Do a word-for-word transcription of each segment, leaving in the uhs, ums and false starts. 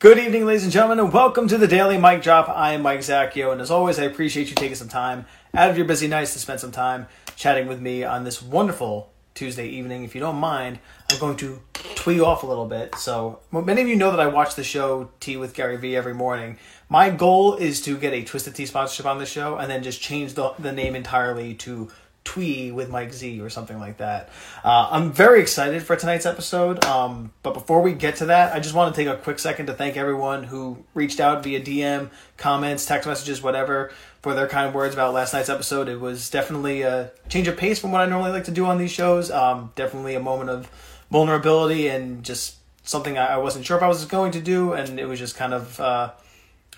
Good evening, ladies and gentlemen, and welcome to the Daily Mic Drop. I am Mike Zacchio, and as always, I appreciate you taking some time out of your busy nights to spend some time chatting with me on this wonderful Tuesday evening. If you don't mind, I'm going to twee off a little bit. So, well, many of you know that I watch the show Tea with Gary Vee every morning. My goal is to get a Twisted Tea sponsorship on the show and then just change the, the name entirely to Twee with Mike Z or something like that. Uh, I'm very excited for tonight's episode, um, but before we get to that, I just want to take a quick second to thank everyone who reached out via D M, comments, text messages, whatever, for their kind words about last night's episode. It was definitely a change of pace from what I normally like to do on these shows. Um, definitely a moment of vulnerability and just something I wasn't sure if I was going to do, and it was just kind of uh,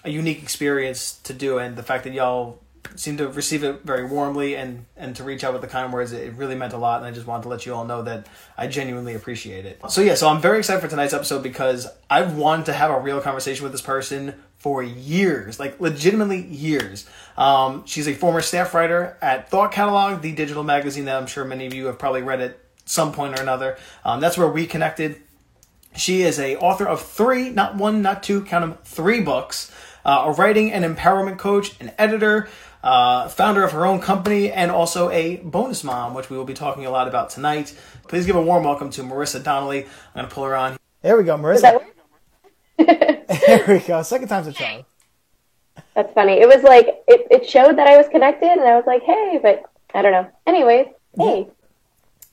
a unique experience to do, and the fact that y'all seemed to receive it very warmly and, and to reach out with the kind words, it really meant a lot, and I just wanted to let you all know that I genuinely appreciate it. So yeah, so I'm very excited for tonight's episode because I've wanted to have a real conversation with this person for years, like legitimately years. Um, she's a former staff writer at Thought Catalog, the digital magazine that I'm sure many of you have probably read at some point or another. Um, that's where we connected. She is a author of three, not one, not two, count them, three books, uh, a writing and empowerment coach, an editor, Uh, founder of her own company, and also a bonus mom, which we will be talking a lot about tonight. Please give a warm welcome to Marissa Donnelly. I'm going to pull her on. There we go, Marissa. There we go. Second time's a charm. That's funny. It was like, it, it showed that I was connected, and I was like, hey, but I don't know. Anyways, hey.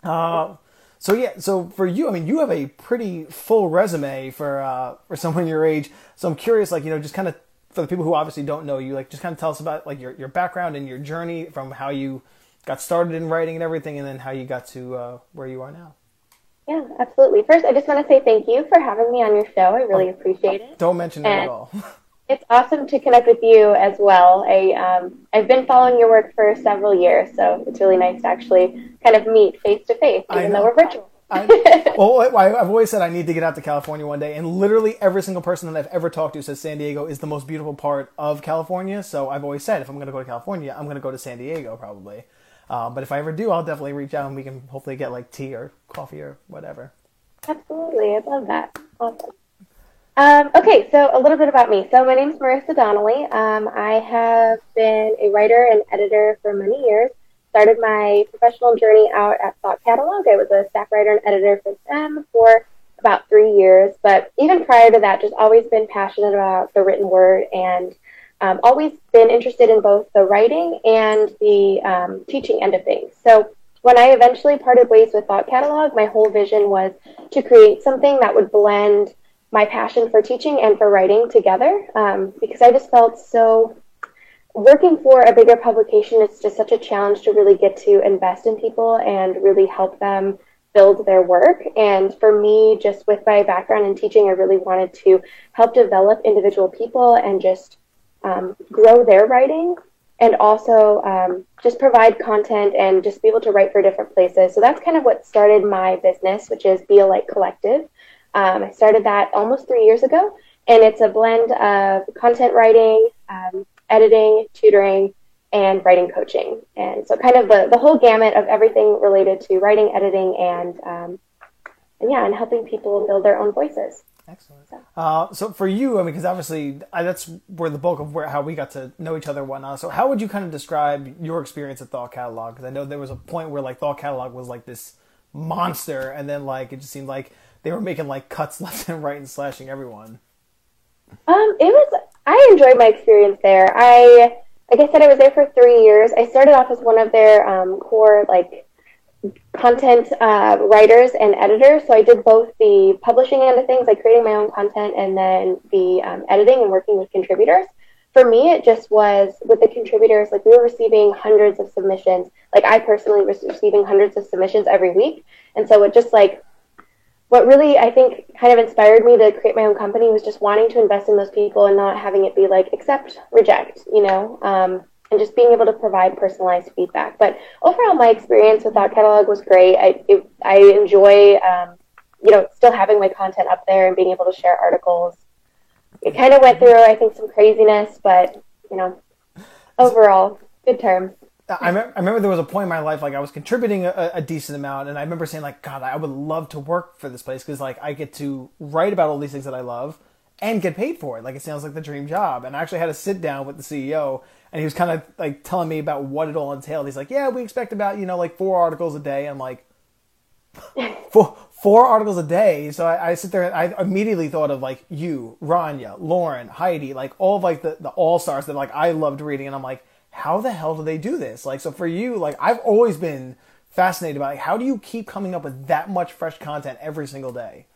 Uh, so yeah, so for you, I mean, you have a pretty full resume for, uh, for someone your age. So I'm curious, like, you know, just kind of for the people who obviously don't know you, like, just kind of tell us about like your, your background and your journey from how you got started in writing and everything, and then how you got to uh, where you are now. Yeah, absolutely. First, I just want to say thank you for having me on your show. I really oh, appreciate it. Don't mention and it at all. It's awesome to connect with you as well. I, um, I've been following your work for several years, so it's really nice to actually kind of meet face to face, even though we're virtual. I, well, I've always said I need to get out to California one day, and literally every single person that I've ever talked to says San Diego is the most beautiful part of California. So I've always said if I'm going to go to California, I'm going to go to San Diego probably. Uh, but if I ever do, I'll definitely reach out, and we can hopefully get like tea or coffee or whatever. Absolutely, I love that. Awesome. Um, okay, so a little bit about me. So my name is Marissa Donnelly. Um, I have been a writer and editor for many years. Started my professional journey out at Thought Catalog. I was a staff writer and editor for them for about three years. But even prior to that, just always been passionate about the written word, and um, always been interested in both the writing and the um, teaching end of things. So when I eventually parted ways with Thought Catalog, my whole vision was to create something that would blend my passion for teaching and for writing together, um, because I just felt so... working for a bigger publication, it's just such a challenge to really get to invest in people and really help them build their work. And for me, just with my background in teaching, I really wanted to help develop individual people and just um, grow their writing, and also um, just provide content and just be able to write for different places. So that's kind of what started my business, which is Be A Light Collective. Um, I started that almost three years ago, and it's a blend of content writing, um, editing, tutoring, and writing coaching. And so kind of the, the whole gamut of everything related to writing, editing, and, um, and yeah, and helping people build their own voices. Excellent. So, uh, so for you, I mean, because obviously I, that's where the bulk of where how we got to know each other and whatnot. So how would you kind of describe your experience at Thought Catalog? Because I know there was a point where like Thought Catalog was like this monster, and then like it just seemed like they were making like cuts left and right and slashing everyone. Um, it was... I enjoyed my experience there. I, like I said, I was there for three years. I started off as one of their um, core like content uh, writers and editors. So I did both the publishing end of things, like creating my own content, and then the um, editing and working with contributors. For me, it just was with the contributors, like we were receiving hundreds of submissions. Like I personally was receiving hundreds of submissions every week. And so it just like, what really, I think, kind of inspired me to create my own company was just wanting to invest in those people and not having it be like, accept, reject, you know, um, and just being able to provide personalized feedback. But overall, my experience with Thought Catalog was great. I it, I enjoy, um, you know, still having my content up there and being able to share articles. It kind of went through, I think, some craziness, but, you know, overall, good terms. I remember there was a point in my life, like I was contributing a, a decent amount, and I remember saying like, God, I would love to work for this place because like I get to write about all these things that I love and get paid for it. Like, it sounds like the dream job. And I actually had a sit down with the C E O, and he was kind of like telling me about what it all entailed. He's like, yeah, we expect about, you know, like four articles a day. I'm like, four, four articles a day. So I, I sit there and I immediately thought of like you, Rania, Lauren, Heidi, like all of like the, the all-stars that like I loved reading. And I'm like, how the hell do they do this? Like, so for you, like I've always been fascinated by like, how do you keep coming up with that much fresh content every single day?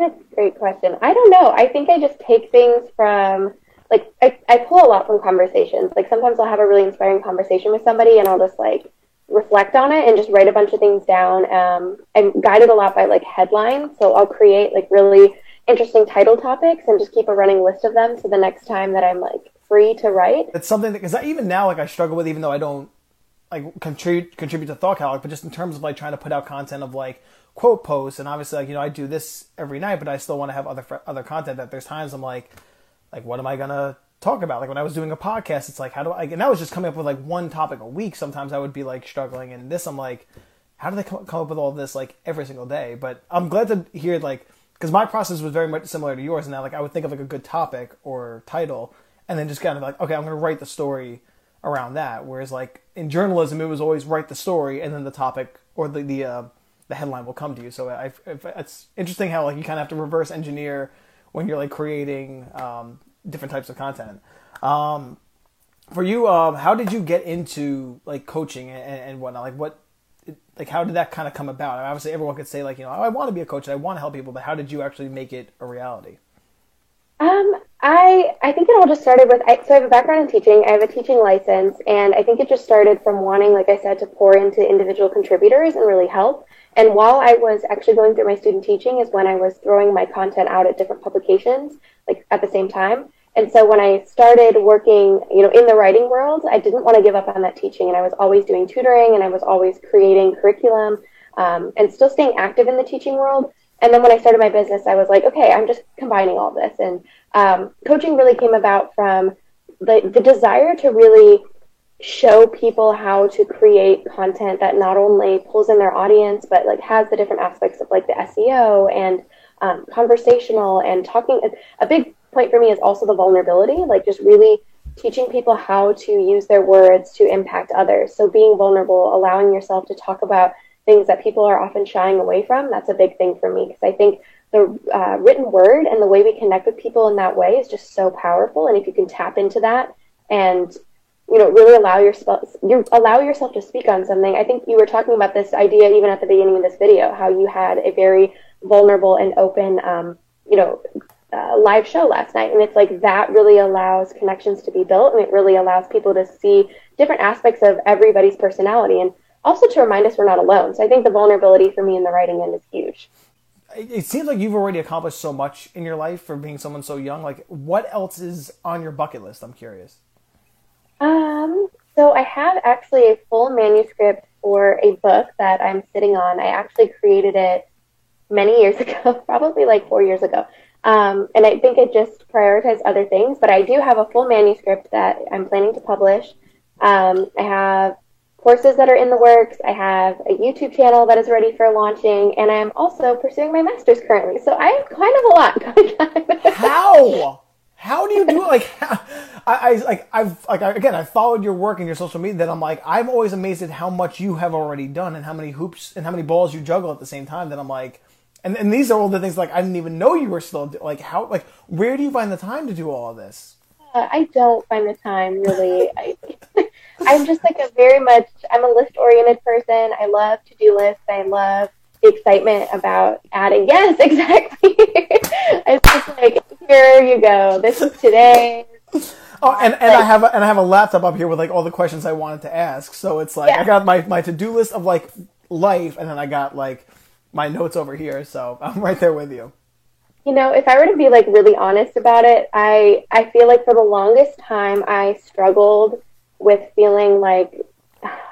That's a great question. I don't know. I think I just take things from, like, I, I pull a lot from conversations. Like, sometimes I'll have a really inspiring conversation with somebody, and I'll just, like, reflect on it and just write a bunch of things down. Um, I'm guided a lot by, like, headlines. So I'll create, like, really interesting title topics and just keep a running list of them. So the next time that I'm, like, free to write. It's something that, because even now, like, I struggle with, even though I don't, like, contribute, contribute to Thought Catalog, but just in terms of, like, trying to put out content of, like, quote posts, and obviously, like, you know, I do this every night, but I still want to have other other content. That there's times I'm like, like, what am I gonna talk about? Like when I was doing a podcast, it's like, how do I? And I was just coming up with like one topic a week. Sometimes I would be like struggling, and this I'm like, how do they come, come up with all this like every single day? But I'm glad to hear like, because my process was very much similar to yours. And now like I would think of like a good topic or title, and then just kind of like, okay, I'm gonna write the story around that. Whereas like in journalism, it was always write the story and then the topic or the the uh, the headline will come to you. So I, I, it's interesting how like you kind of have to reverse engineer when you're like creating um, different types of content. Um, for you, uh, how did you get into like coaching and, and whatnot? Like what, like how did that kind of come about? I mean, obviously, everyone could say like, you know, I want to be a coach and I want to help people, but how did you actually make it a reality? Um, I I think it all just started with, I, so I have a background in teaching. I have a teaching license, and I think it just started from wanting, like I said, to pour into individual contributors and really help. And while I was actually going through my student teaching is when I was throwing my content out at different publications, like at the same time. And so when I started working, you know, in the writing world, I didn't want to give up on that teaching. And I was always doing tutoring, and I was always creating curriculum, um, and still staying active in the teaching world. And then when I started my business, I was like, okay, I'm just combining all this. And um, coaching really came about from the, the desire to really show people how to create content that not only pulls in their audience, but like has the different aspects of like the S E O and um, conversational and talking. A big point for me is also the vulnerability, like just really teaching people how to use their words to impact others. So being vulnerable, allowing yourself to talk about things that people are often shying away from. That's a big thing for me, because I think the uh, written word and the way we connect with people in that way is just so powerful. And if you can tap into that and, you know, really allow yourself, you allow yourself to speak on something. I think you were talking about this idea even at the beginning of this video, how you had a very vulnerable and open, um, you know, uh, live show last night. And it's like that really allows connections to be built, and it really allows people to see different aspects of everybody's personality. And also to remind us we're not alone. So I think the vulnerability for me in the writing end is huge. It seems like you've already accomplished so much in your life for being someone so young. Like, what else is on your bucket list? I'm curious. Um, so I have actually a full manuscript for a book that I'm sitting on. I actually created it many years ago, probably like four years ago. Um, and I think I just prioritized other things, but I do have a full manuscript that I'm planning to publish. Um, I have courses that are in the works. I have a YouTube channel that is ready for launching, and I'm also pursuing my master's currently. So I have kind of a lot going on. How? How do you do it? Like, how, I, I, like, I've, like, I, again, I followed your work and your social media. That I'm like, I'm always amazed at how much you have already done, and how many hoops and how many balls you juggle at the same time. That I'm like, and and these are all the things like I didn't even know you were still like how like where do you find the time to do all of this? Uh, I don't find the time really. I, I'm just like a very much, I'm a list-oriented person. I love to-do lists. I love the excitement about adding. Yes, exactly. It's just like, here you go. This is today. Oh, and, and like, I have a, and I have a laptop up here with like all the questions I wanted to ask. So it's like, yeah. I got my, my to-do list of like life, and then I got like my notes over here. So I'm right there with you. You know, if I were to be like really honest about it, I, I feel like for the longest time I struggled with feeling like,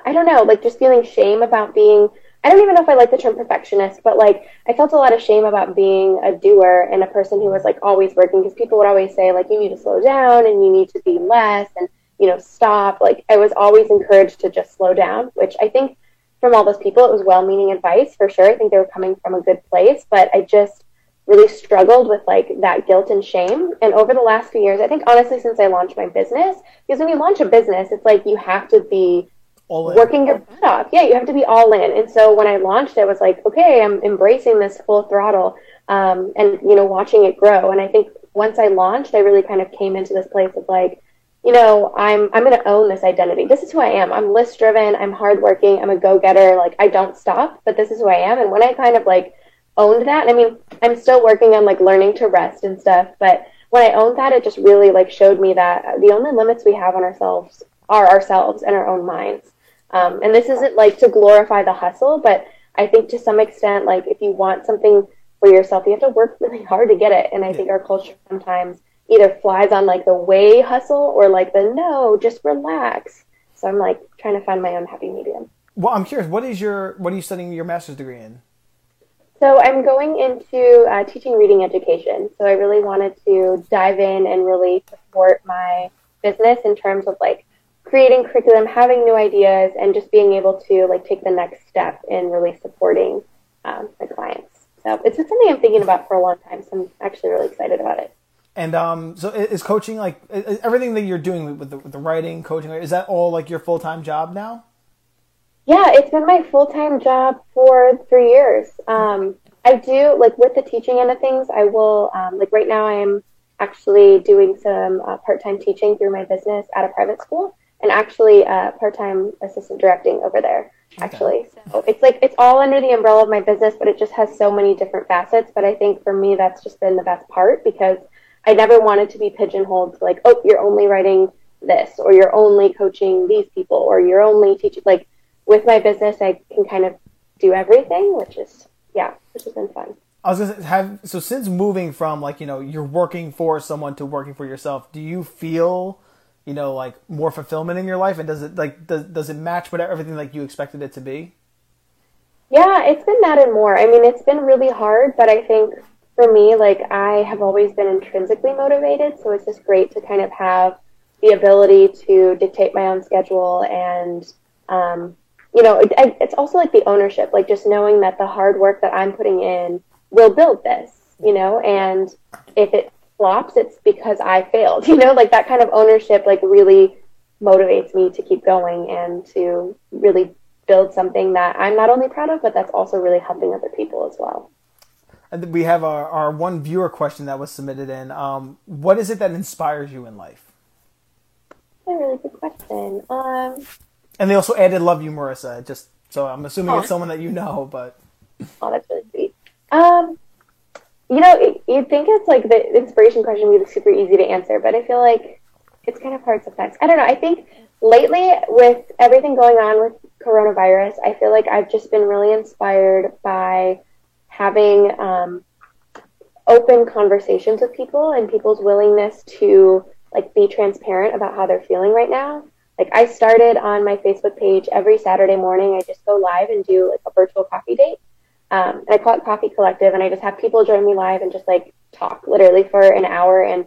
I don't know, like just feeling shame about being, I don't even know if I like the term perfectionist, but like I felt a lot of shame about being a doer and a person who was like always working, because people would always say like, you need to slow down and you need to be less and, you know, stop. Like I was always encouraged to just slow down, which I think from all those people, it was well-meaning advice for sure. I think they were coming from a good place, but I just really struggled with like that guilt and shame. And over the last few years, I think honestly, since I launched my business, because when you launch a business, it's like you have to be all in, working your butt off. Yeah, you have to be all in. And so when I launched, I was like, okay, I'm embracing this full throttle, um, and, you know, watching it grow. And I think once I launched, I really kind of came into this place of like, you know, I'm I'm going to own this identity. This is who I am. I'm list driven. I'm hardworking. I'm a go-getter. Like, I don't stop, but this is who I am. And when I kind of like owned that, I mean, I'm still working on like learning to rest and stuff. But when I owned that, it just really like showed me that the only limits we have on ourselves are ourselves and our own minds. Um, and this isn't like to glorify the hustle, but I think to some extent, like if you want something for yourself, you have to work really hard to get it. And I think our culture sometimes either flies on like the way hustle or like the no, just relax. So I'm like trying to find my own happy medium. Well, I'm curious, what is your, what are you studying your master's degree in? So I'm going into uh, teaching reading education. So I really wanted to dive in and really support my business in terms of like creating curriculum, having new ideas, and just being able to like take the next step in really supporting um, my clients. So it's just something I'm thinking about for a long time. So I'm actually really excited about it. And um, so is coaching, like, is everything that you're doing with the, with the writing, coaching, is that all like your full-time job now? Yeah, it's been my full-time job for three years. Um, I do, like, with the teaching end of things, I will, um, like, right now I'm actually doing some uh, part-time teaching through my business at a private school, and actually uh, part-time assistant directing over there, actually. Okay. So it's, like, it's all under the umbrella of my business, but it just has so many different facets. But I think for me, that's just been the best part, because I never wanted to be pigeonholed to, like, oh, you're only writing this, or you're only coaching these people, or you're only teaching, like, with my business, I can kind of do everything, which is, yeah, which has been fun. I was going to have, so since moving from like, you know, you're working for someone to working for yourself, do you feel, you know, like more fulfillment in your life? And does it like, does, does it match whatever everything like you expected it to be? Yeah, it's been that and more. I mean, it's been really hard, but I think for me, like I have always been intrinsically motivated. So it's just great to kind of have the ability to dictate my own schedule and, um, you know, it's also like the ownership, like just knowing that the hard work that I'm putting in will build this, you know, and if it flops, it's because I failed, you know, like that kind of ownership, like really motivates me to keep going and to really build something that I'm not only proud of, but that's also really helping other people as well. And we have our, our one viewer question that was submitted in. Um, what is it that inspires you in life? That's a really good question. Um... And they also added "Love you, Marissa." Just so I'm assuming oh. It's someone that you know, but oh, that's really sweet. Um, you know, it, you'd think it's like the inspiration question would be super easy to answer, but I feel like it's kind of hard sometimes. I don't know. I think lately, with everything going on with coronavirus, I feel like I've just been really inspired by having um, open conversations with people and people's willingness to like be transparent about how they're feeling right now. Like I started on my Facebook page every Saturday morning. I just go live and do like a virtual coffee date. Um, and I call it Coffee Collective, and I just have people join me live and just like talk literally for an hour. And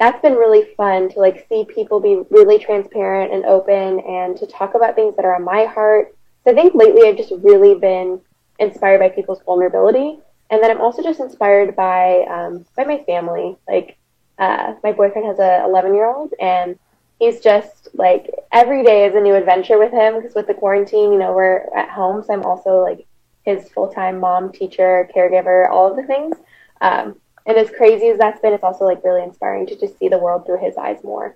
that's been really fun to like see people be really transparent and open and to talk about things that are on my heart. So I think lately I've just really been inspired by people's vulnerability. And then I'm also just inspired by, um, by my family. Like, uh, my boyfriend has a eleven year old, and he's just, like, every day is a new adventure with him, because with the quarantine, you know, we're at home, so I'm also, like, his full-time mom, teacher, caregiver, all of the things. Um, and as crazy as that's been, it's also, like, really inspiring to just see the world through his eyes more.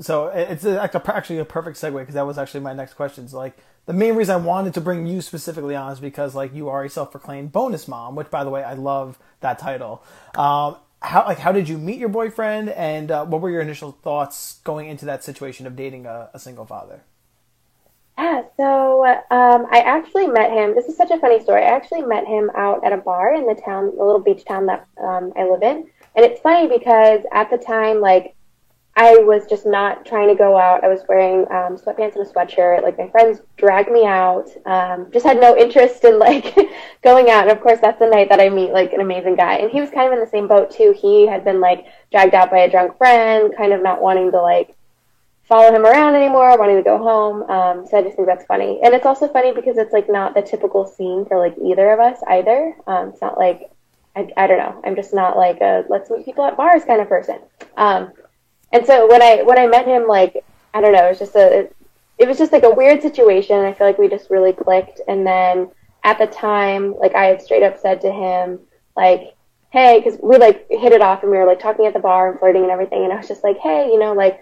So it's actually a perfect segue, because that was actually my next question. So, like, the main reason I wanted to bring you specifically on is because, like, you are a self-proclaimed bonus mom, which, by the way, I love that title. Um How like how did you meet your boyfriend, and uh, what were your initial thoughts going into that situation of dating a, a single father? Yeah, so um, I actually met him. This is such a funny story. I actually met him out at a bar in the town, the little beach town that um, I live in. And it's funny because at the time, like, I was just not trying to go out. I was wearing um, sweatpants and a sweatshirt. Like, my friends dragged me out. Um, just had no interest in, like, going out. And, of course, that's the night that I meet, like, an amazing guy. And he was kind of in the same boat, too. He had been, like, dragged out by a drunk friend, kind of not wanting to, like, follow him around anymore, wanting to go home. Um, so I just think that's funny. And it's also funny because it's, like, not the typical scene for, like, either of us either. Um, it's not, like, I, I don't know. I'm just not like a let's meet people at bars kind of person. Um, and so when I when I met him, like, I don't know, it was just a it, it was just like a weird situation. I feel like we just really clicked. And then at the time, like, I had straight up said to him, like, hey, because we like hit it off and we were like talking at the bar and flirting and everything. And I was just like, hey, you know, like,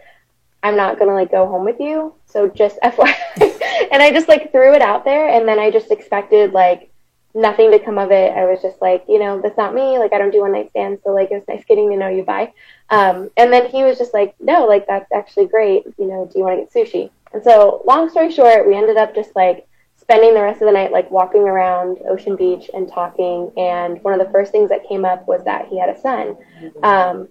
I'm not gonna like go home with you. So just F Y I. And I just like threw it out there, and then I just expected like nothing to come of it. I was just like, you know, that's not me. Like, I don't do one night stands. So like, it was nice getting to know you. Bye. Um, and then he was just like, no, like, that's actually great. You know, do you want to get sushi? And so long story short, we ended up just like spending the rest of the night, like walking around Ocean Beach and talking. And one of the first things that came up was that he had a son. Um,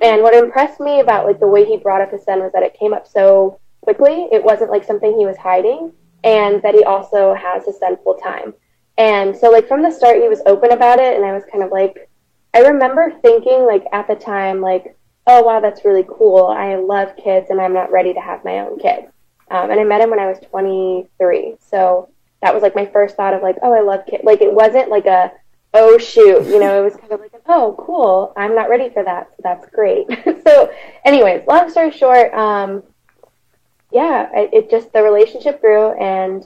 and what impressed me about like the way he brought up his son was that it came up so quickly. It wasn't like something he was hiding, and that he also has his son full time. And so, like, from the start, he was open about it, and I was kind of, like, I remember thinking, like, at the time, like, oh, wow, that's really cool. I love kids, and I'm not ready to have my own kid. Um, and I met him when I was twenty-three, so that was, like, my first thought of, like, oh, I love kids. Like, it wasn't, like, a, oh, shoot, you know, it was kind of like, oh, cool, I'm not ready for that, so that's great. So, anyways, long story short, um, yeah, it, it just, the relationship grew, and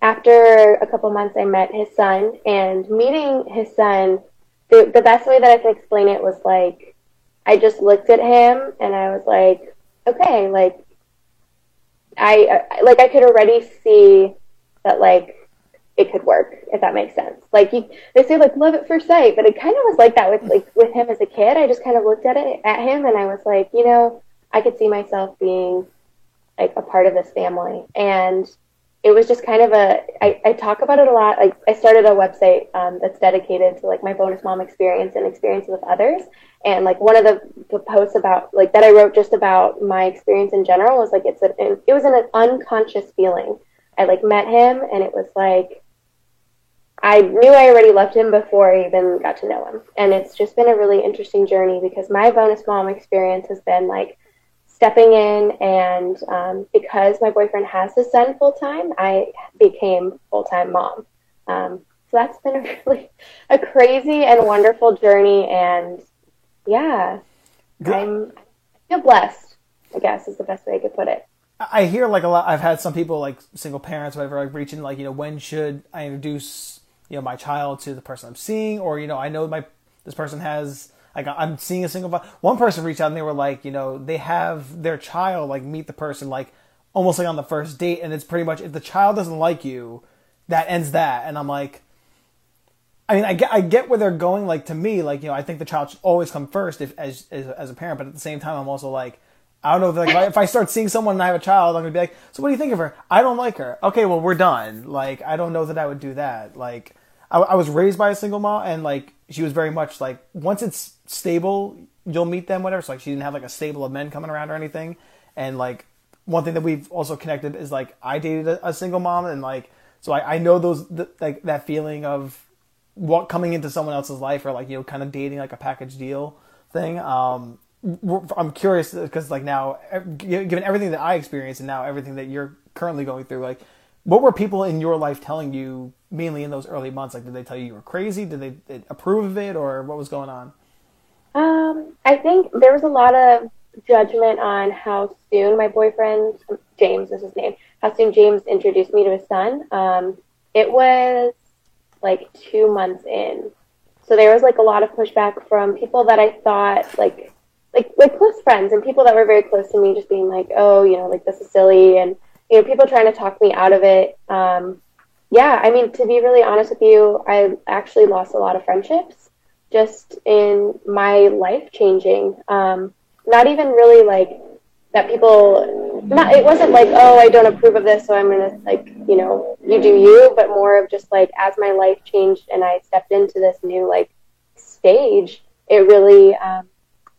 after a couple months, I met his son, and meeting his son, the, the best way that I can explain it was, like, I just looked at him, and I was like, okay, like, I, I like, I could already see that, like, it could work, if that makes sense. Like, you, they say, like, love at first sight, but it kind of was like that with, like, with him as a kid. I just kind of looked at it, at him, and I was like, you know, I could see myself being, like, a part of this family, and it was just kind of a, I, I talk about it a lot. Like, I started a website um, that's dedicated to, like, my bonus mom experience and experiences with others. And, like, one of the, the posts about, like, that I wrote just about my experience in general was, like, it's a, it was an unconscious feeling. I, like, met him, and it was, like, I knew I already loved him before I even got to know him. And it's just been a really interesting journey, because my bonus mom experience has been, like, stepping in, and um, because my boyfriend has his son full-time, I became full-time mom. Um, so that's been a really a crazy and wonderful journey, and yeah, I'm, I feel blessed, I guess, is the best way I could put it. I hear, like, a lot, I've had some people, like, single parents, whatever, like, reaching, like, you know, when should I introduce, you know, my child to the person I'm seeing, or, you know, I know my this person has... Like, I'm seeing a single... One person reached out and they were like, you know, they have their child, like, meet the person, like, almost like on the first date. And it's pretty much, if the child doesn't like you, that ends that. And I'm like... I mean, I get, I get where they're going. Like, to me, like, you know, I think the child should always come first if as as, as a parent. But at the same time, I'm also like... I don't know if, like, if, I, if I start seeing someone and I have a child, I'm going to be like, so what do you think of her? I don't like her. Okay, well, we're done. Like, I don't know that I would do that. Like, I, I was raised by a single mom, and, like, she was very much like, once it's stable, you'll meet them, whatever. So, like, she didn't have, like, a stable of men coming around or anything. And, like, one thing that we've also connected is, like, I dated a, a single mom, and, like, so I, I know those, th- like, that feeling of what coming into someone else's life, or, like, you know, kind of dating, like, a package deal thing. Um, I'm curious, because, like, now, given everything that I experienced and now everything that you're currently going through, like, what were people in your life telling you, mainly in those early months? Like, did they tell you you were crazy? Did they, they approve of it, or what was going on? Um, I think there was a lot of judgment on how soon my boyfriend, James is his name, how soon James introduced me to his son. Um, it was, like, two months in. So there was, like, a lot of pushback from people that I thought, like, like, like close friends and people that were very close to me, just being like, oh, you know, like, this is silly, and you know, people trying to talk me out of it. Um, yeah, I mean, to be really honest with you, I actually lost a lot of friendships just in my life changing. Um, not even really, like, that people, not, it wasn't like, oh, I don't approve of this, so I'm going to, like, you know, you do you, but more of just, like, as my life changed and I stepped into this new, like, stage, it really um,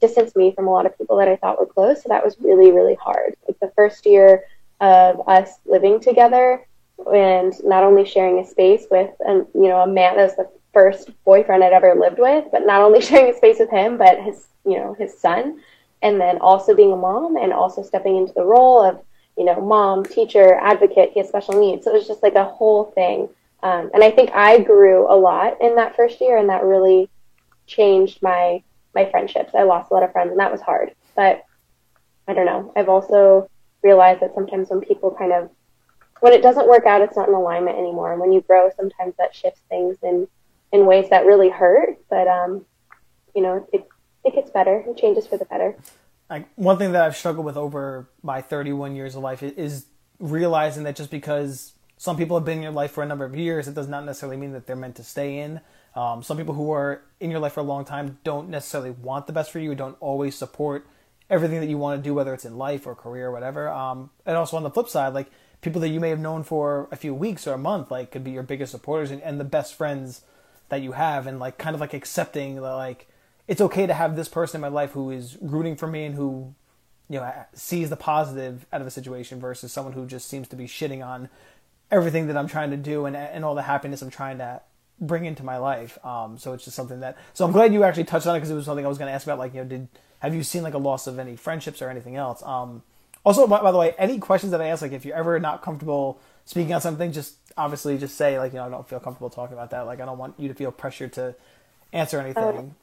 distanced me from a lot of people that I thought were close, so that was really, really hard. Like, the first year of us living together and not only sharing a space with, um, you know, a man that was the first boyfriend I'd ever lived with, but not only sharing a space with him, but his, you know, his son, and then also being a mom and also stepping into the role of, you know, mom, teacher, advocate, he has special needs. So it was just like a whole thing. Um, and I think I grew a lot in that first year, and that really changed my my friendships. I lost a lot of friends, and that was hard. But I don't know. I've also realized that sometimes when people kind of, when it doesn't work out, it's not in alignment anymore. And when you grow, sometimes that shifts things in, in ways that really hurt. But, um, you know, it it gets better. It changes for the better. Like, one thing that I've struggled with over my thirty-one years of life is realizing that just because some people have been in your life for a number of years, it does not necessarily mean that they're meant to stay in. Um, some people who are in your life for a long time don't necessarily want the best for you, don't always support everything that you want to do, whether it's in life or career or whatever. Um, and also on the flip side, like, people that you may have known for a few weeks or a month, like, could be your biggest supporters and, and the best friends that you have. And, like, kind of like accepting that, like, it's okay to have this person in my life who is rooting for me and who, you know, sees the positive out of a situation versus someone who just seems to be shitting on everything that I'm trying to do and, and all the happiness I'm trying to bring into my life. Um, so it's just something that, so I'm glad you actually touched on it, because it was something I was going to ask about, like, you know, did, have you seen like a loss of any friendships or anything else? Um, also, by, by the way, any questions that I ask, like, if you're ever not comfortable speaking on something, just obviously just say, like, you know, I don't feel comfortable talking about that. Like, I don't want you to feel pressured to answer anything.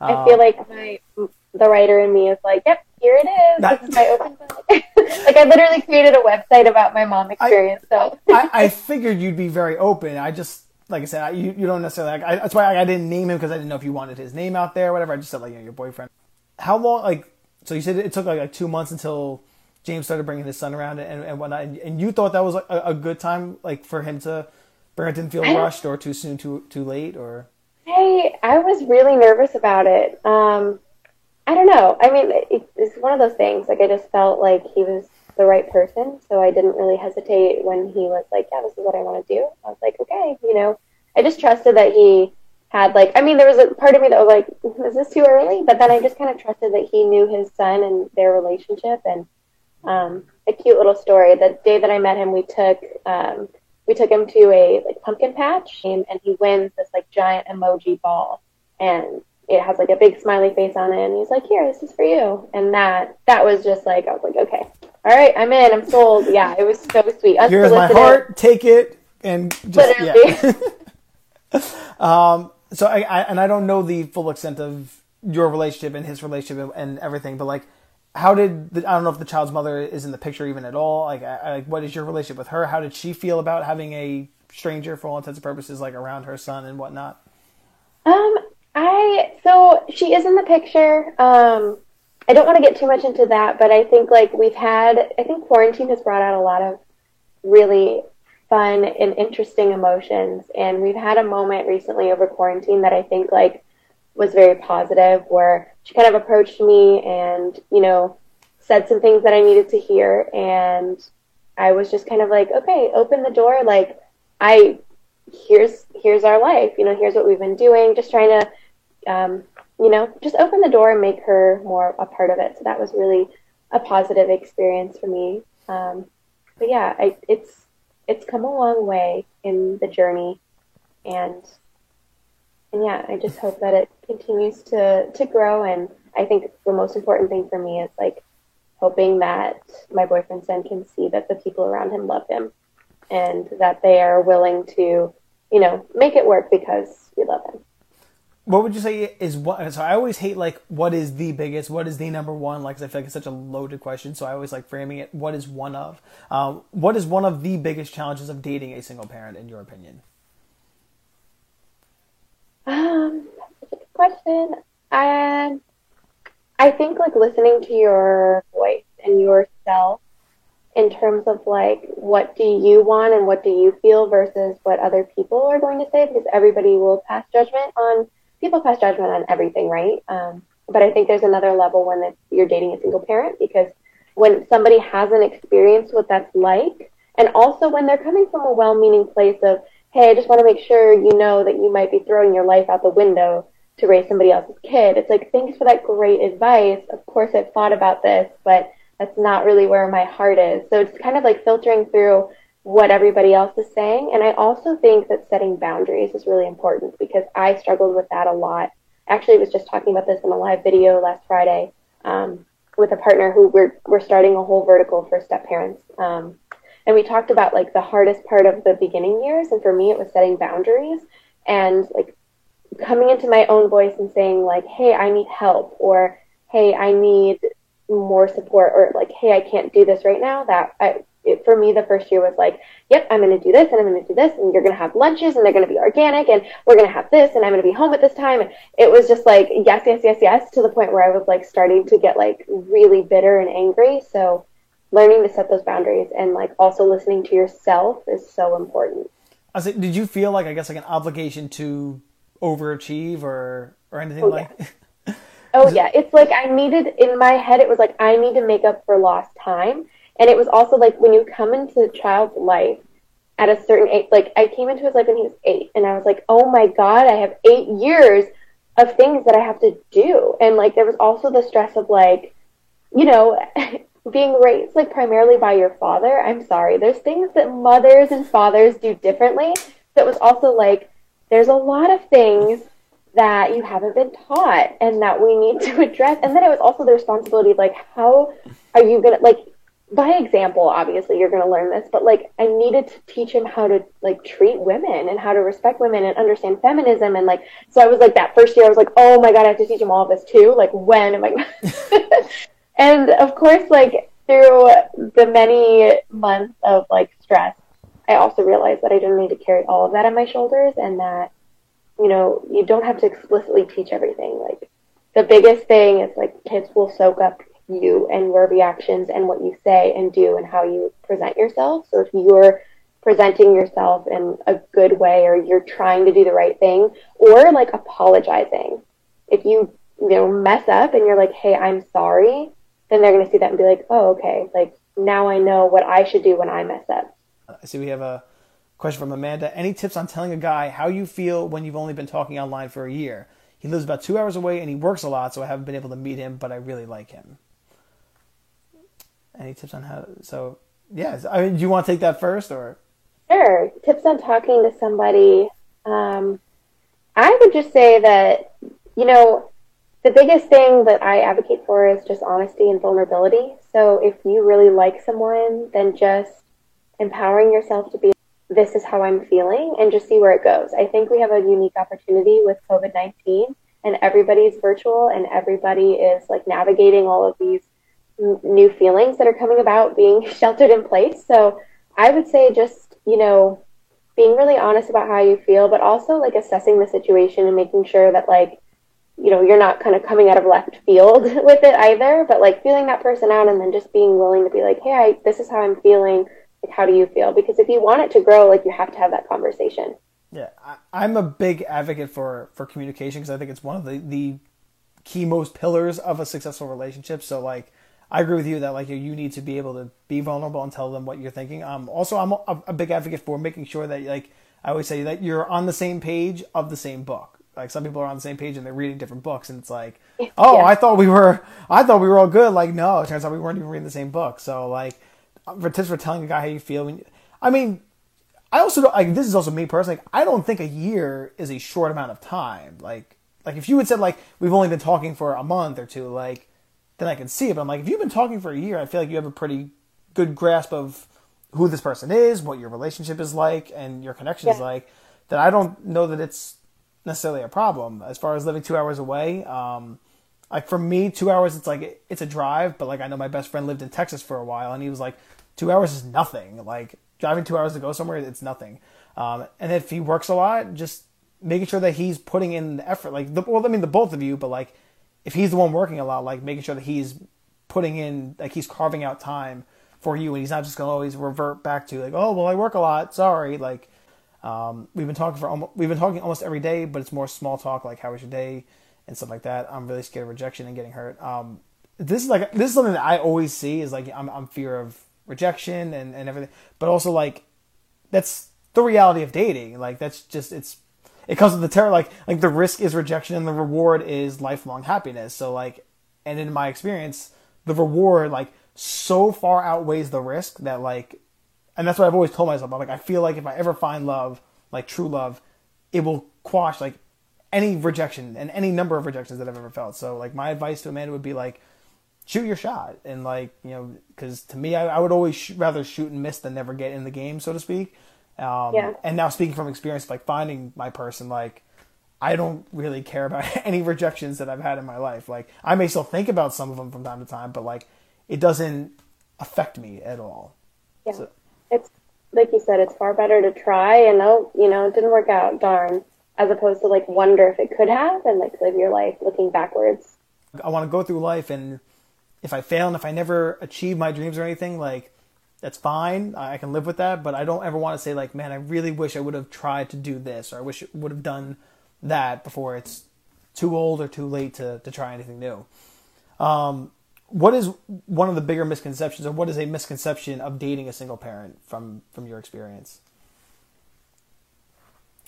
Uh, um, I feel like my, the writer in me is like, yep, here it is. Not, this is my open book. Like, I literally created a website about my mom experience. I, so I, I figured you'd be very open. I just, like I said, I, you, you don't necessarily, like, I, that's why I, I didn't name him, because I didn't know if you wanted his name out there or whatever. I just said, like, you know, your boyfriend. How long, like, so you said it took like, like two months until James started bringing his son around and, and whatnot. And, and you thought that was like a, a good time, like, for him to, Brent didn't feel rushed or too soon, too, too late, or? Hey, I was really nervous about it. Um, I don't know. I mean, it, it's one of those things. Like, I just felt like he was the right person. So I didn't really hesitate when he was like, yeah, this is what I want to do. I was like, okay, you know, I just trusted that he had, like, I mean, there was a part of me that was like, is this too early? But then I just kind of trusted that he knew his son and their relationship. And um, a cute little story, the day that I met him, we took um, we took him to a, like, pumpkin patch, and, and he wins this, like, giant emoji ball, and it has, like, a big smiley face on it, and he's like, here, this is for you. And that that was just like, I was like, okay, all right, I'm in, I'm sold. Yeah, it was so sweet. Unsolicited. Here's my heart, take it, and just, literally. Yeah. um, So I, I and I don't know the full extent of your relationship and his relationship and, and everything, but, like, how did the, I don't know if the child's mother is in the picture even at all. Like, I, I, what is your relationship with her? How did she feel about having a stranger, for all intents and purposes, like, around her son and whatnot? Um, I so she is in the picture. Um, I don't want to get too much into that, but I think, like, we've had, I think quarantine has brought out a lot of really fun and interesting emotions, and we've had a moment recently over quarantine that I think, like, was very positive, where she kind of approached me and, you know, said some things that I needed to hear, and I was just kind of like, okay, open the door, like, I here's here's our life, you know, here's what we've been doing, just trying to um you know, just open the door and make her more a part of it. So that was really a positive experience for me. Um but yeah, I, it's It's come a long way in the journey, and and yeah, I just hope that it continues to, to grow. And I think the most important thing for me is, like, hoping that my boyfriend's son can see that the people around him love him and that they are willing to, you know, make it work because we love him. What would you say is what? So I always hate, like, what is the biggest, what is the number one? Like, 'cause I feel like it's such a loaded question. So I always like framing it. What is one of? Um, what is one of the biggest challenges of dating a single parent, in your opinion? Um, that's a good question. And I think, like, listening to your voice and yourself in terms of, like, what do you want and what do you feel versus what other people are going to say, because everybody will pass judgment on. People pass judgment on everything, right? Um, but I think there's another level when it's, you're dating a single parent, because when somebody hasn't experienced what that's like, and also when they're coming from a well-meaning place of, hey, I just want to make sure you know that you might be throwing your life out the window to raise somebody else's kid. It's like, thanks for that great advice. Of course, I've thought about this, but that's not really where my heart is. So it's kind of like filtering through what everybody else is saying. And I also think that setting boundaries is really important, because I struggled with that a lot. Actually, I was just talking about this in a live video last Friday um, with a partner who we're, we're starting a whole vertical for step parents. Um, and we talked about, like, the hardest part of the beginning years. And for me, it was setting boundaries and, like, coming into my own voice and saying, like, hey, I need help, or hey, I need more support, or like, hey, I can't do this right now. That I, it, for me, the first year was like, yep, I'm going to do this, and I'm going to do this, and you're going to have lunches, and they're going to be organic, and we're going to have this, and I'm going to be home at this time. And it was just like, yes, yes, yes, yes, to the point where I was like starting to get like really bitter and angry. So learning to set those boundaries and like also listening to yourself is so important. I was like, did you feel like, I guess, like an obligation to overachieve or, or anything oh, like that? Yeah. Oh yeah. It's like I needed, in my head, it was like, I need to make up for lost time. And it was also like, when you come into a child's life at a certain age, like I came into his life when he was eight, and I was like, oh my God, I have eight years of things that I have to do. And like, there was also the stress of like, you know, being raised like primarily by your father. I'm sorry. There's things that mothers and fathers do differently. So it was also like, there's a lot of things that you haven't been taught and that we need to address. And then it was also the responsibility of like, how are you going to, like, by example, obviously you're going to learn this, but like I needed to teach him how to like treat women and how to respect women and understand feminism. And like, so I was like, that first year I was like, oh my God, I have to teach him all of this too. Like, when am I going to? And of course, like through the many months of like stress, I also realized that I didn't need to carry all of that on my shoulders, and that, you know, you don't have to explicitly teach everything. Like, the biggest thing is like kids will soak up you and your reactions and what you say and do and how you present yourself. So if you're presenting yourself in a good way, or you're trying to do the right thing, or like apologizing, if you, you know, mess up and you're like, hey, I'm sorry, then they're going to see that and be like, oh, okay, like now I know what I should do when I mess up. I see we have a question from Amanda. Any tips on telling a guy how you feel when you've only been talking online for a year? He lives about two hours away and he works a lot, so I haven't been able to meet him, but I really like him. Any tips on how? So, yeah, I mean, do you want to take that first, or? Sure. Tips on talking to somebody. Um, I would just say that, you know, the biggest thing that I advocate for is just honesty and vulnerability. So if you really like someone, then just empowering yourself to be, this is how I'm feeling, and just see where it goes. I think we have a unique opportunity with covid nineteen, and everybody's virtual, and everybody is like navigating all of these n- new feelings that are coming about being sheltered in place. So I would say just, you know, being really honest about how you feel, but also like assessing the situation and making sure that like, you know, you're not kind of coming out of left field with it either, but like feeling that person out and then just being willing to be like, hey, I, this is how I'm feeling. Like, how do you feel? Because if you want it to grow, like, you have to have that conversation. Yeah, I, I'm a big advocate for, for communication, because I think it's one of the, the key most pillars of a successful relationship. So, like, I agree with you that, like, you, you need to be able to be vulnerable and tell them what you're thinking. Um, also, I'm a, a big advocate for making sure that, like, I always say that you're on the same page of the same book. Like, some people are on the same page and they're reading different books, and it's like, oh, yeah. I thought we were, I thought we were all good. Like, no, it turns out we weren't even reading the same book. So, like, for tips for telling a guy how you feel. When you, I mean, I also don't, like, this is also me personally. I don't think a year is a short amount of time. Like, like if you had said like, we've only been talking for a month or two, like, then I can see it. But I'm like, if you've been talking for a year, I feel like you have a pretty good grasp of who this person is, what your relationship is like, and your connection yeah. is like. That I don't know that it's necessarily a problem as far as living two hours away. Um, Like, for me, two hours, it's like, it's a drive, but, like, I know my best friend lived in Texas for a while, and he was like, two hours is nothing. Like, driving two hours to go somewhere, it's nothing. Um, and if he works a lot, just making sure that he's putting in the effort. Like, the, well, I mean, the both of you, but, like, if he's the one working a lot, like, making sure that he's putting in, like, he's carving out time for you, and he's not just going to always revert back to, like, oh, well, I work a lot, sorry. Like, um, we've been talking for almost, we've been talking almost every day, but it's more small talk, like, how was your day? And stuff like that. I'm really scared of rejection and getting hurt. Um, this is like this is something that I always see is like I'm I'm fear of rejection and, and everything. But also like that's the reality of dating. Like that's just it's it comes with the terror. Like like the risk is rejection and the reward is lifelong happiness. So like and in my experience, the reward like so far outweighs the risk that like and that's what I've always told myself. I'm like I feel like if I ever find love, like true love, it will quash like any rejection and any number of rejections that I've ever felt. So like my advice to Amanda would be like, shoot your shot. And like, you know, cause to me, I, I would always sh- rather shoot and miss than never get in the game, so to speak. Um, yeah. And now speaking from experience, like finding my person, like I don't really care about any rejections that I've had in my life. Like, I may still think about some of them from time to time, but like, it doesn't affect me at all. Yeah. So. It's like you said, it's far better to try and, oh, you know, it didn't work out, darn, as opposed to like wonder if it could have and like live your life looking backwards. I want to go through life, and if I fail and if I never achieve my dreams or anything, like, that's fine. I can live with that, but I don't ever want to say like, man, I really wish I would have tried to do this, or I wish I would have done that before it's too old or too late to, to try anything new. Um, what is one of the bigger misconceptions, or what is a misconception of dating a single parent from, from your experience?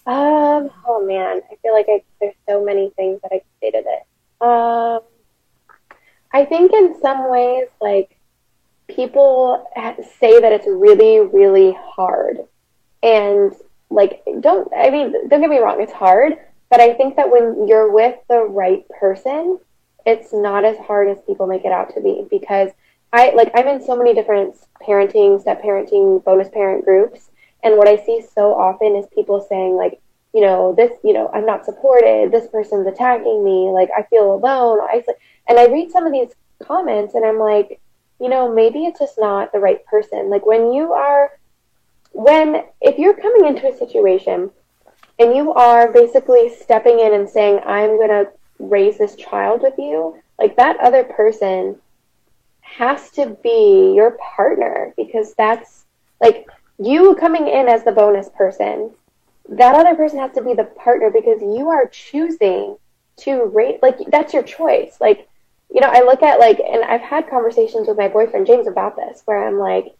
Um, oh man, I feel like I, there's so many things that I could say to this. Um, I think in some ways, like, people say that it's really, really hard. And like, don't, I mean, don't get me wrong, it's hard, but I think that when you're with the right person, it's not as hard as people make it out to be, because I like, I'm in so many different parenting, step parenting, bonus parent groups. And what I see so often is people saying like, you know, this, you know, I'm not supported. This person's attacking me. Like, I feel alone. I, and I read some of these comments and I'm like, you know, maybe it's just not the right person. Like, when you are, when, if you're coming into a situation and you are basically stepping in and saying, I'm going to raise this child with you, like, that other person has to be your partner, because that's, like, you coming in as the bonus person, that other person has to be the partner, because you are choosing to raise, like, that's your choice. Like, you know, I look at, like, and I've had conversations with my boyfriend, James, about this, where I'm like,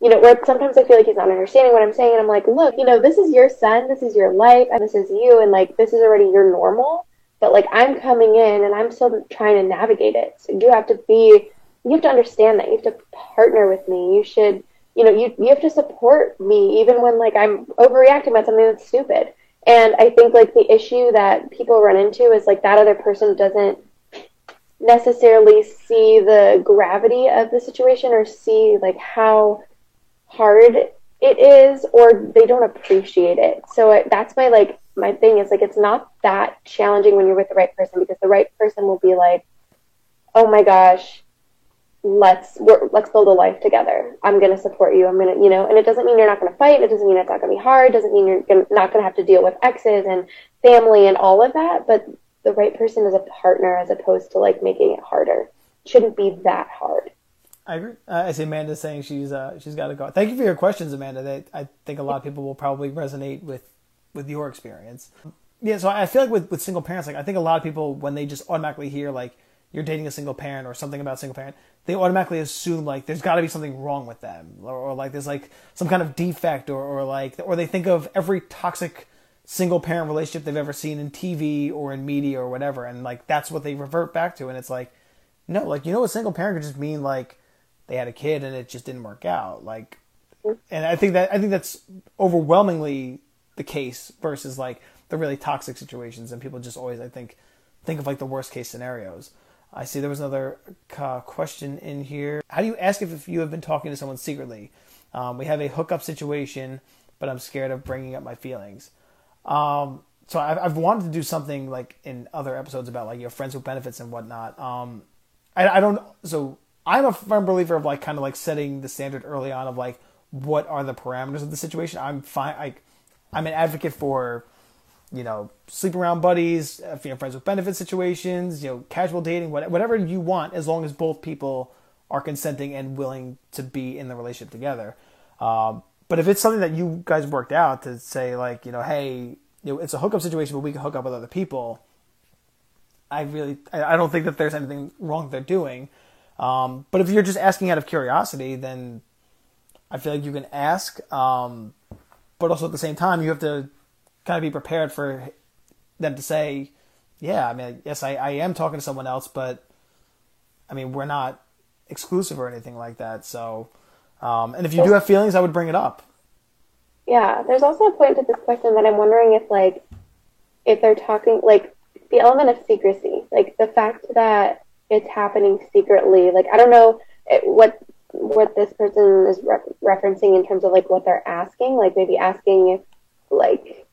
you know, where sometimes I feel like he's not understanding what I'm saying. And I'm like, look, you know, this is your son. This is your life. And this is you. And, like, this is already your normal. But, like, I'm coming in and I'm still trying to navigate it. So you have to be, you have to understand that. You have to partner with me. You should, you know, you, you have to support me, even when, like, I'm overreacting about something that's stupid. And I think, like, the issue that people run into is, like, that other person doesn't necessarily see the gravity of the situation, or see like how hard it is, or they don't appreciate it. So it, that's my like my thing is like, it's not that challenging when you're with the right person, because the right person will be like, oh my gosh, let's we're, let's build a life together. I'm gonna support you. I'm gonna, you know, and it doesn't mean you're not gonna fight. It doesn't mean it's not gonna be hard. It doesn't mean you're gonna, not gonna have to deal with exes and family and all of that. But the right person is a partner, as opposed to like making it harder. It shouldn't be that hard. I agree. Uh, I see Amanda saying she's uh, she's got to go. Thank you for your questions, Amanda. They, I think a lot of people will probably resonate with, with your experience. Yeah, so I feel like with, with single parents, like I think a lot of people, when they just automatically hear like you're dating a single parent or something about single parent, they automatically assume like there's got to be something wrong with them, or, or like there's like some kind of defect, or, or like, or they think of every toxic single parent relationship they've ever seen in T V or in media or whatever. And like, that's what they revert back to. And it's like, no, like, you know, a single parent could just mean like they had a kid and it just didn't work out. Like, and I think that, I think that's overwhelmingly the case versus like the really toxic situations. And people just always, I think, think of like the worst case scenarios. I see there was another uh, question in here. How do you ask if, if you have been talking to someone secretly? Um, we have a hookup situation, but I'm scared of bringing up my feelings. Um, so I've, I've wanted to do something like in other episodes about like your friends with benefits and whatnot. Um, I, I don't, so I'm a firm believer of like, kind of like setting the standard early on of like, what are the parameters of the situation? I'm fine. I, I'm an advocate for, you know, sleep around buddies, you know, friends with benefit situations, you know, casual dating, whatever you want, as long as both people are consenting and willing to be in the relationship together. Um, But if it's something that you guys worked out to say, like, you know, hey, you know, it's a hookup situation, but we can hook up with other people, I really, I don't think that there's anything wrong they're doing. Um, but if you're just asking out of curiosity, then I feel like you can ask. Um, but also at the same time, you have to kind of be prepared for them to say, yeah, I mean, yes, I, I am talking to someone else, but I mean, we're not exclusive or anything like that. So. Um, and if you do have feelings, I would bring it up. Yeah, there's also a point to this question that I'm wondering if, like, if they're talking, like, the element of secrecy, like, the fact that it's happening secretly, like, I don't know it, what what this person is re- referencing in terms of, like, what they're asking, like, maybe asking if, like,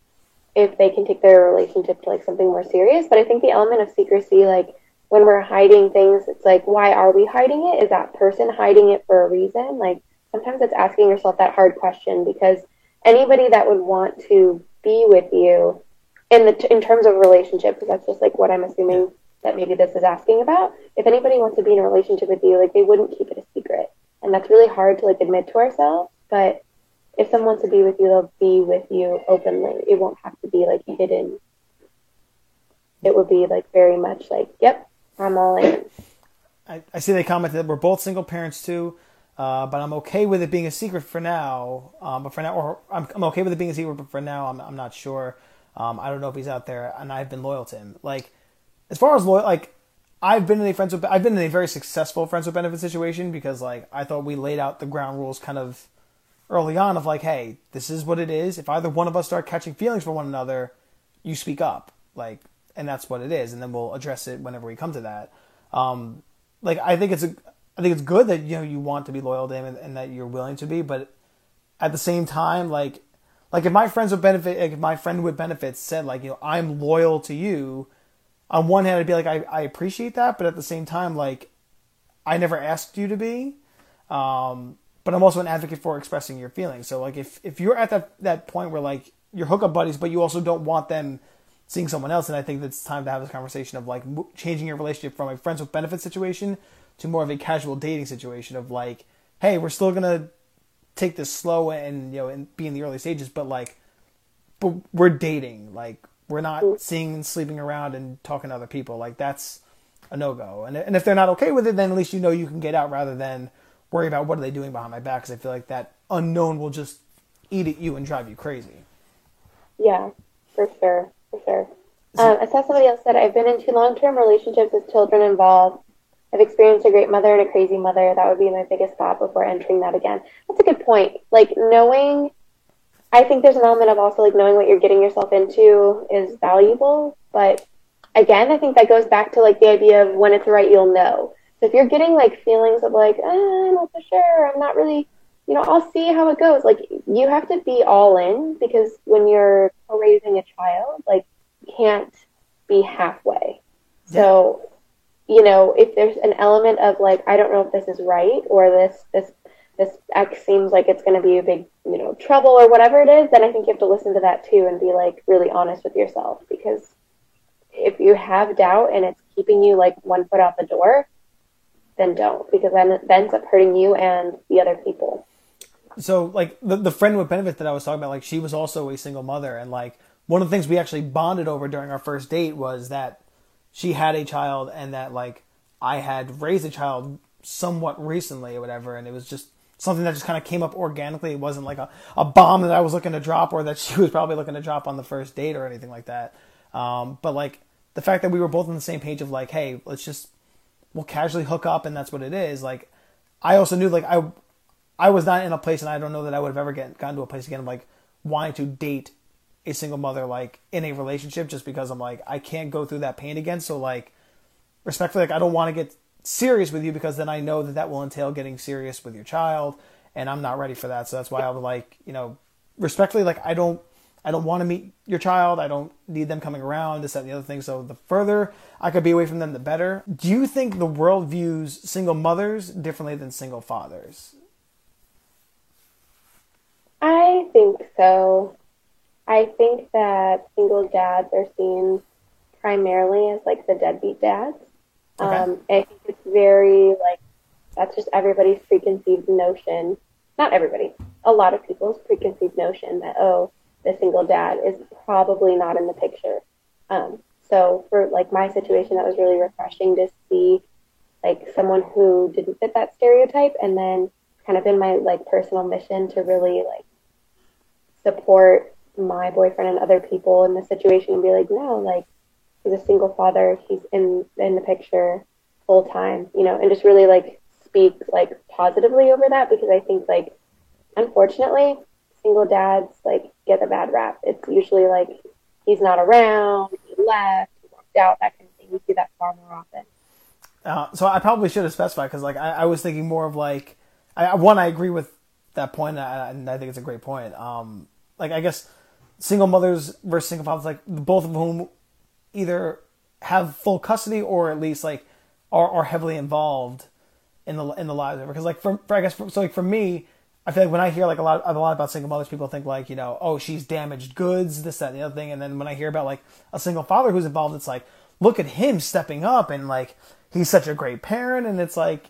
if they can take their relationship to, like, something more serious. But I think the element of secrecy, like, when we're hiding things, it's like, why are we hiding it? Is that person hiding it for a reason? Like, sometimes it's asking yourself that hard question, because anybody that would want to be with you in the t- in terms of relationship, because that's just, like, what I'm assuming that maybe this is asking about. If anybody wants to be in a relationship with you, like, they wouldn't keep it a secret. And that's really hard to, like, admit to ourselves. But if someone wants to be with you, they'll be with you openly. It won't have to be, like, hidden. It would be, like, very much like, yep, I'm all in. I, I see they commented that we're both single parents too, uh, but I'm okay with it being a secret for now. Um, but for now, or I'm, I'm okay with it being a secret, but for now, I'm I'm not sure. Um, I don't know if he's out there, and I've been loyal to him. Like, as far as loyal, like, I've been in a friends with, I've been in a very successful friends with benefits situation, because, like, I thought we laid out the ground rules kind of early on of, like, hey, this is what it is. If either one of us start catching feelings for one another, you speak up, like, and that's what it is. And then we'll address it whenever we come to that. Um, like, I think it's a, I think it's good that, you know, you want to be loyal to him, and, and that you're willing to be, but at the same time, like, like if my friends with benefit, like if my friend with benefits said, like, you know, I'm loyal to you, on one hand, I'd be like, I, I appreciate that, but at the same time, like, I never asked you to be. Um, But I'm also an advocate for expressing your feelings. So, like, if, if you're at that, that point where, like, you're hookup buddies, but you also don't want them seeing someone else, and I think it's time to have this conversation of, like, changing your relationship from a friends with benefits situation to more of a casual dating situation of, like, hey, we're still going to take this slow and, you know, and be in the early stages, but, like, but we're dating. Like, we're not seeing and sleeping around and talking to other people. Like, that's a no-go. And, and if they're not okay with it, then at least you know you can get out rather than worry about what are they doing behind my back, because I feel like that unknown will just eat at you and drive you crazy. Yeah, for sure, for sure. So, um, I saw somebody else said, I've been in two long-term relationships with children involved. I've experienced a great mother and a crazy mother. That would be my biggest thought before entering that again. That's a good point. Like, knowing, I think there's an element of also, like, knowing what you're getting yourself into is valuable. But again, I think that goes back to, like, the idea of when it's right, you'll know. So if you're getting, like, feelings of, like, oh, I'm not so sure, I'm not really, you know, I'll see how it goes. Like, you have to be all in, because when you're raising a child, like, you can't be halfway. Yeah. So, you know, if there's an element of, like, I don't know if this is right, or this, this, this X seems like it's going to be a big, you know, trouble or whatever it is, then I think you have to listen to that too and be, like, really honest with yourself. Because if you have doubt and it's keeping you, like, one foot out the door, then don't, because then it ends up hurting you and the other people. So, like, the, the friend with benefit that I was talking about, like, she was also a single mother. And, like, one of the things we actually bonded over during our first date was that she had a child, and that, like, I had raised a child somewhat recently or whatever. And it was just something that just kind of came up organically. It wasn't like a, a bomb that I was looking to drop, or that she was probably looking to drop on the first date or anything like that. Um, but, like, the fact that we were both on the same page of, like, hey, let's just, we'll casually hook up, and that's what it is. Like, I also knew, like, I I was not in a place, and I don't know that I would have ever get, gotten to a place again of, like, wanting to date a single mother, like, in a relationship, just because I'm like, I can't go through that pain again. So, like, respectfully, like, I don't want to get serious with you, because then I know that that will entail getting serious with your child, and I'm not ready for that. So that's why I would, like, you know, respectfully, like, I don't I don't want to meet your child. I don't need them coming around, this, that, and the other thing. So the further I could be away from them, the better. Do you think the world views single mothers differently than single fathers? I think so. I think that single dads are seen primarily as, like, the deadbeat dads. Okay. Um, and I think it's very, like, that's just everybody's preconceived notion. Not everybody. A lot of people's preconceived notion that, oh, the single dad is probably not in the picture. Um, so for, like, my situation, that was really refreshing to see, like, someone who didn't fit that stereotype, and then kind of in my, like, personal mission to really, like, support my boyfriend and other people in the situation and be like, no, like, he's a single father, he's in, in the picture full time, you know, and just really, like, speak, like, positively over that, because I think, like, unfortunately, single dads, like, get a bad rap. It's usually, like, he's not around, he left, he walked out, that kind of thing. You see that far more often. Uh, so I probably should have specified, because, like, I, I was thinking more of, like, I, one, I agree with that point, and I, and I think it's a great point. Um, like, I guess single mothers versus single fathers, like both of whom either have full custody or at least like are, are heavily involved in the in the lives of her. Because like for, for I guess for, so like for me, I feel like when I hear like a lot a lot about single mothers, people think like, you know, oh, she's damaged goods, this, that, and the other thing. And then when I hear about like a single father who's involved, it's like, look at him stepping up and like he's such a great parent. And it's like,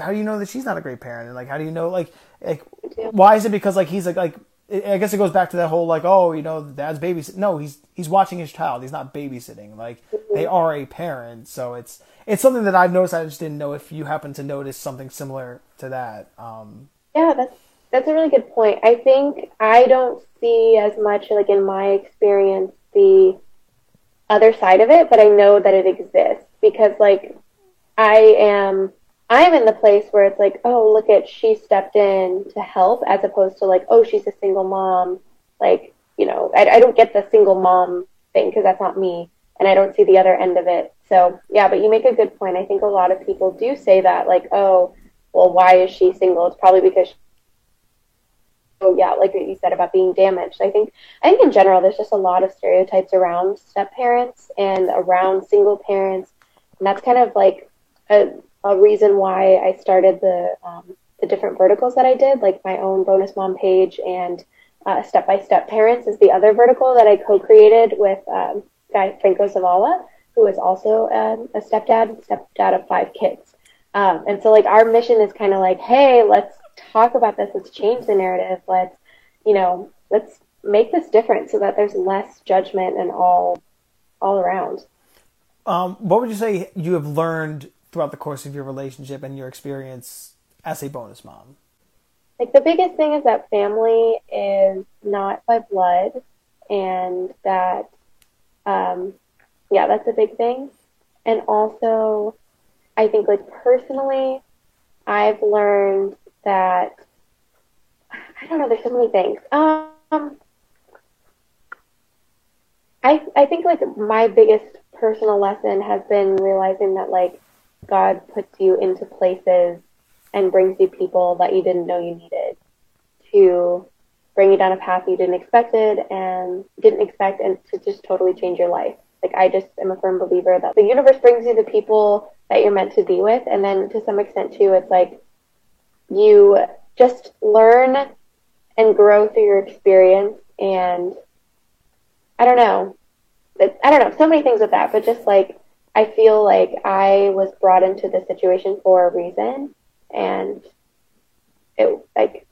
how do you know that she's not a great parent? And like, how do you know, like, like why is it because like he's like, like I guess it goes back to that whole like, oh, you know, dad's babysitting. No, he's he's watching his child. He's not babysitting. Like they are a parent. So it's it's something that I've noticed. I just didn't know if you happen to notice something similar to that. Um, yeah, that's that's a really good point. I think I don't see as much like in my experience the other side of it, but I know that it exists because like I am. I'm in the place where it's like, oh, look at, she stepped in to help, as opposed to like, oh, she's a single mom. Like, you know, I, I don't get the single mom thing because that's not me, and I don't see the other end of it. So, yeah, but you make a good point. I think a lot of people do say that, like, oh, well, why is she single? It's probably because, she, oh, yeah, like what you said about being damaged. I think, I think in general, there's just a lot of stereotypes around step parents and around single parents, and that's kind of like a a reason why I started the um, the different verticals that I did, like my own Bonus Mom page and uh, Step by Step Parents is the other vertical that I co-created with um, guy Franco Zavala, who is also um, a stepdad, stepdad of five kids. Um, and so like our mission is kind of like, hey, let's talk about this. Let's change the narrative. Let's, you know, let's make this different so that there's less judgment and all, all around. Um, what would you say you have learned throughout the course of your relationship and your experience as a bonus mom? Like the biggest thing is that family is not by blood, and that, um, yeah, that's a big thing. And also I think like personally, I've learned that, I don't know, there's so many things. Um, I, I think like my biggest personal lesson has been realizing that like, God puts you into places and brings you people that you didn't know you needed to bring you down a path you didn't expect it and didn't expect and to just totally change your life. Like I just am a firm believer that the universe brings you the people that you're meant to be with. And then to some extent too, it's like you just learn and grow through your experience. And I don't know, I don't know, so many things with that, but just like, I feel like I was brought into this situation for a reason, and it like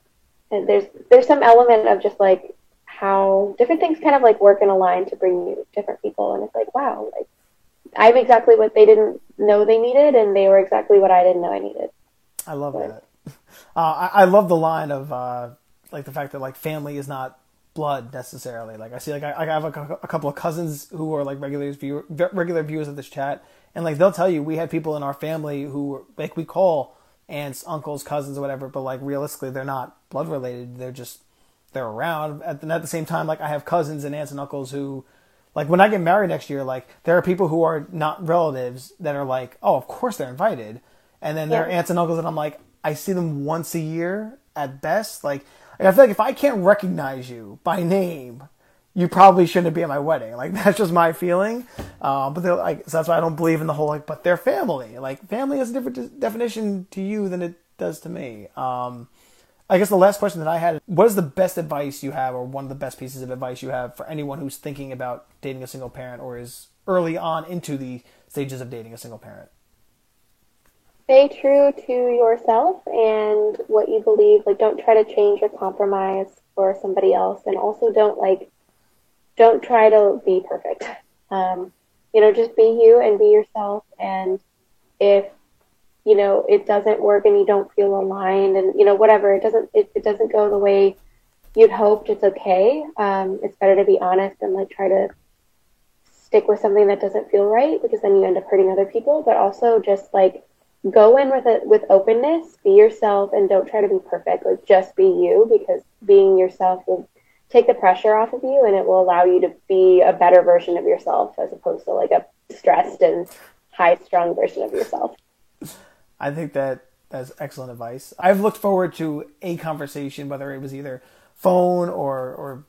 and there's there's some element of just like how different things kind of like work in a line to bring you different people, and it's like, wow, like I'm exactly what they didn't know they needed, and they were exactly what I didn't know I needed. I love so. that. Uh, I, I love the line of uh, like the fact that like family is not blood necessarily. Like I see like I, I have a, a couple of cousins who are like regular viewer, regular viewers of this chat, and like they'll tell you we had people in our family who like we call aunts, uncles, cousins, or whatever, but like realistically they're not blood related, they're just they're around. At, and at the same time, like I have cousins and aunts and uncles who like when I get married next year, like there are people who are not relatives that are like, oh, of course they're invited, and then yeah. there are aunts and uncles that I'm like, I see them once a year at best. Like I feel like if I can't recognize you by name, you probably shouldn't be at my wedding. Like that's just my feeling. Uh, but they're like, so that's why I don't believe in the whole like. But they're family. Like family has a different de- definition to you than it does to me. Um, I guess the last question that I had: what is the best advice you have, or one of the best pieces of advice you have for anyone who's thinking about dating a single parent, or is early on into the stages of dating a single parent? Stay true to yourself and what you believe. Like, don't try to change or compromise for somebody else. And also don't, like, don't try to be perfect. Um, you know, just be you and be yourself. And if, you know, it doesn't work and you don't feel aligned and, you know, whatever, it doesn't, it, it doesn't go the way you'd hoped, it's okay. Um, it's better to be honest and, like, try to stick with something that doesn't feel right, because then you end up hurting other people. But also just, like, go in with a, with openness, be yourself, and don't try to be perfect. Like, just be you, because being yourself will take the pressure off of you, and it will allow you to be a better version of yourself as opposed to, like, a stressed and high-strung version of yourself. I think that that's excellent advice. I've looked forward to a conversation, whether it was either phone or, or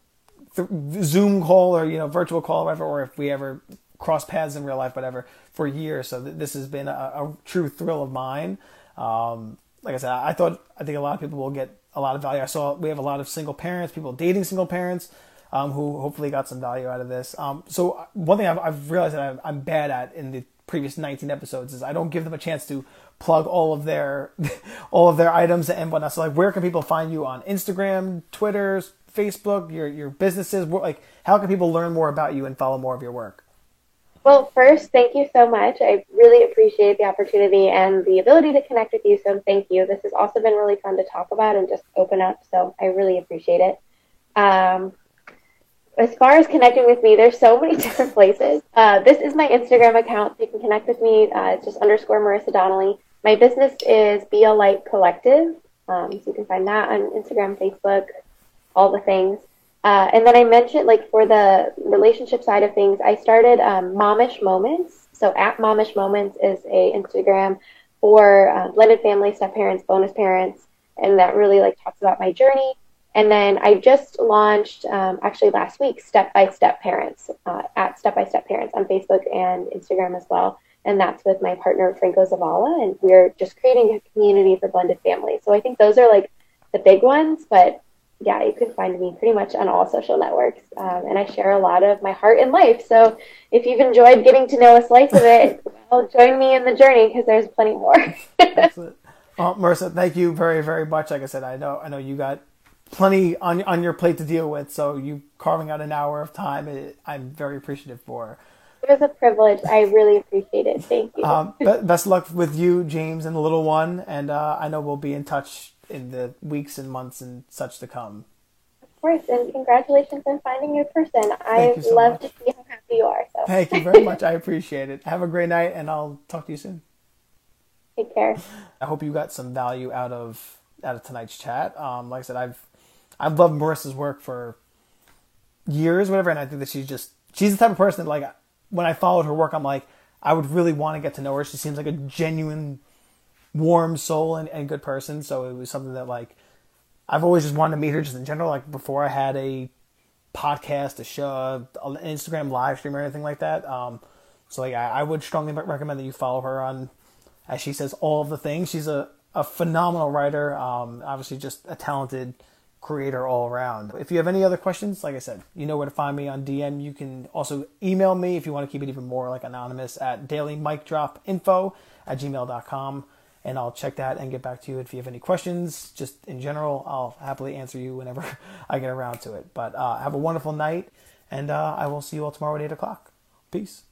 Zoom call or, you know, virtual call, or whatever, or if we ever cross paths in real life, whatever, for years. So th- this has been a, a true thrill of mine. Um, like I said, I thought, I think a lot of people will get a lot of value. I saw we have a lot of single parents, people dating single parents, um, who hopefully got some value out of this. Um, so one thing I've, I've realized that I'm, I'm bad at in the previous nineteen episodes is I don't give them a chance to plug all of their, all of their items and whatnot. So like, where can people find you on Instagram, Twitter, Facebook, your your businesses? Like, how can people learn more about you and follow more of your work? Well, first, thank you so much. I really appreciate the opportunity and the ability to connect with you, so thank you. This has also been really fun to talk about and just open up, so I really appreciate it. Um, as far as connecting with me, there's so many different places. Uh, this is my Instagram account. You can connect with me. Uh, it's just underscore Marissa Donnelly. My business is Be A Light Collective, um, so you can find that on Instagram, Facebook, all the things. Uh, and then I mentioned, like, for the relationship side of things, I started um, Momish Moments. So at Momish Moments is a Instagram for uh, blended family, step parents, bonus parents, and that really, like, talks about my journey. And then I just launched, um, actually last week, Step by Step Parents, uh, at Step by Step Parents on Facebook and Instagram as well. And that's with my partner, Franco Zavala, and we're just creating a community for blended families. So I think those are, like, the big ones, but yeah, you can find me pretty much on all social networks. Um, and I share a lot of my heart and life. So if you've enjoyed getting to know a slice of it, well, join me in the journey because there's plenty more. Excellent. Uh, Marissa, thank you very, very much. Like I said, I know I know you got plenty on on your plate to deal with. So you carving out an hour of time, it, I'm very appreciative for. It was a privilege. I really appreciate it. Thank you. Um, best luck with you, James, and the little one. And uh, I know we'll be in touch in the weeks and months and such to come. Of course, and congratulations on finding your person. I so love much. to see how happy you are. So. Thank you very much. I appreciate it. Have a great night, and I'll talk to you soon. Take care. I hope you got some value out of out of tonight's chat. Um, like I said, I've I've loved Marissa's work for years, whatever, and I think that she's just she's the type of person that, like, when I followed her work, I'm like, I would really want to get to know her. She seems like a genuine, warm soul and, and good person. So it was something that, like, I've always just wanted to meet her just in general. Like, before I had a podcast, a show, an Instagram live stream or anything like that. Um, so like, I, I would strongly recommend that you follow her on, as she says, all of the things. She's a, a phenomenal writer. Um, obviously just a talented creator all around. If you have any other questions, like I said, you know where to find me on D M. You can also email me if you want to keep it even more, like, anonymous at daily mic drop info at gmail dot com. And I'll check that and get back to you. If you have any questions, just in general, I'll happily answer you whenever I get around to it. But uh, have a wonderful night, and uh, I will see you all tomorrow at eight o'clock. Peace.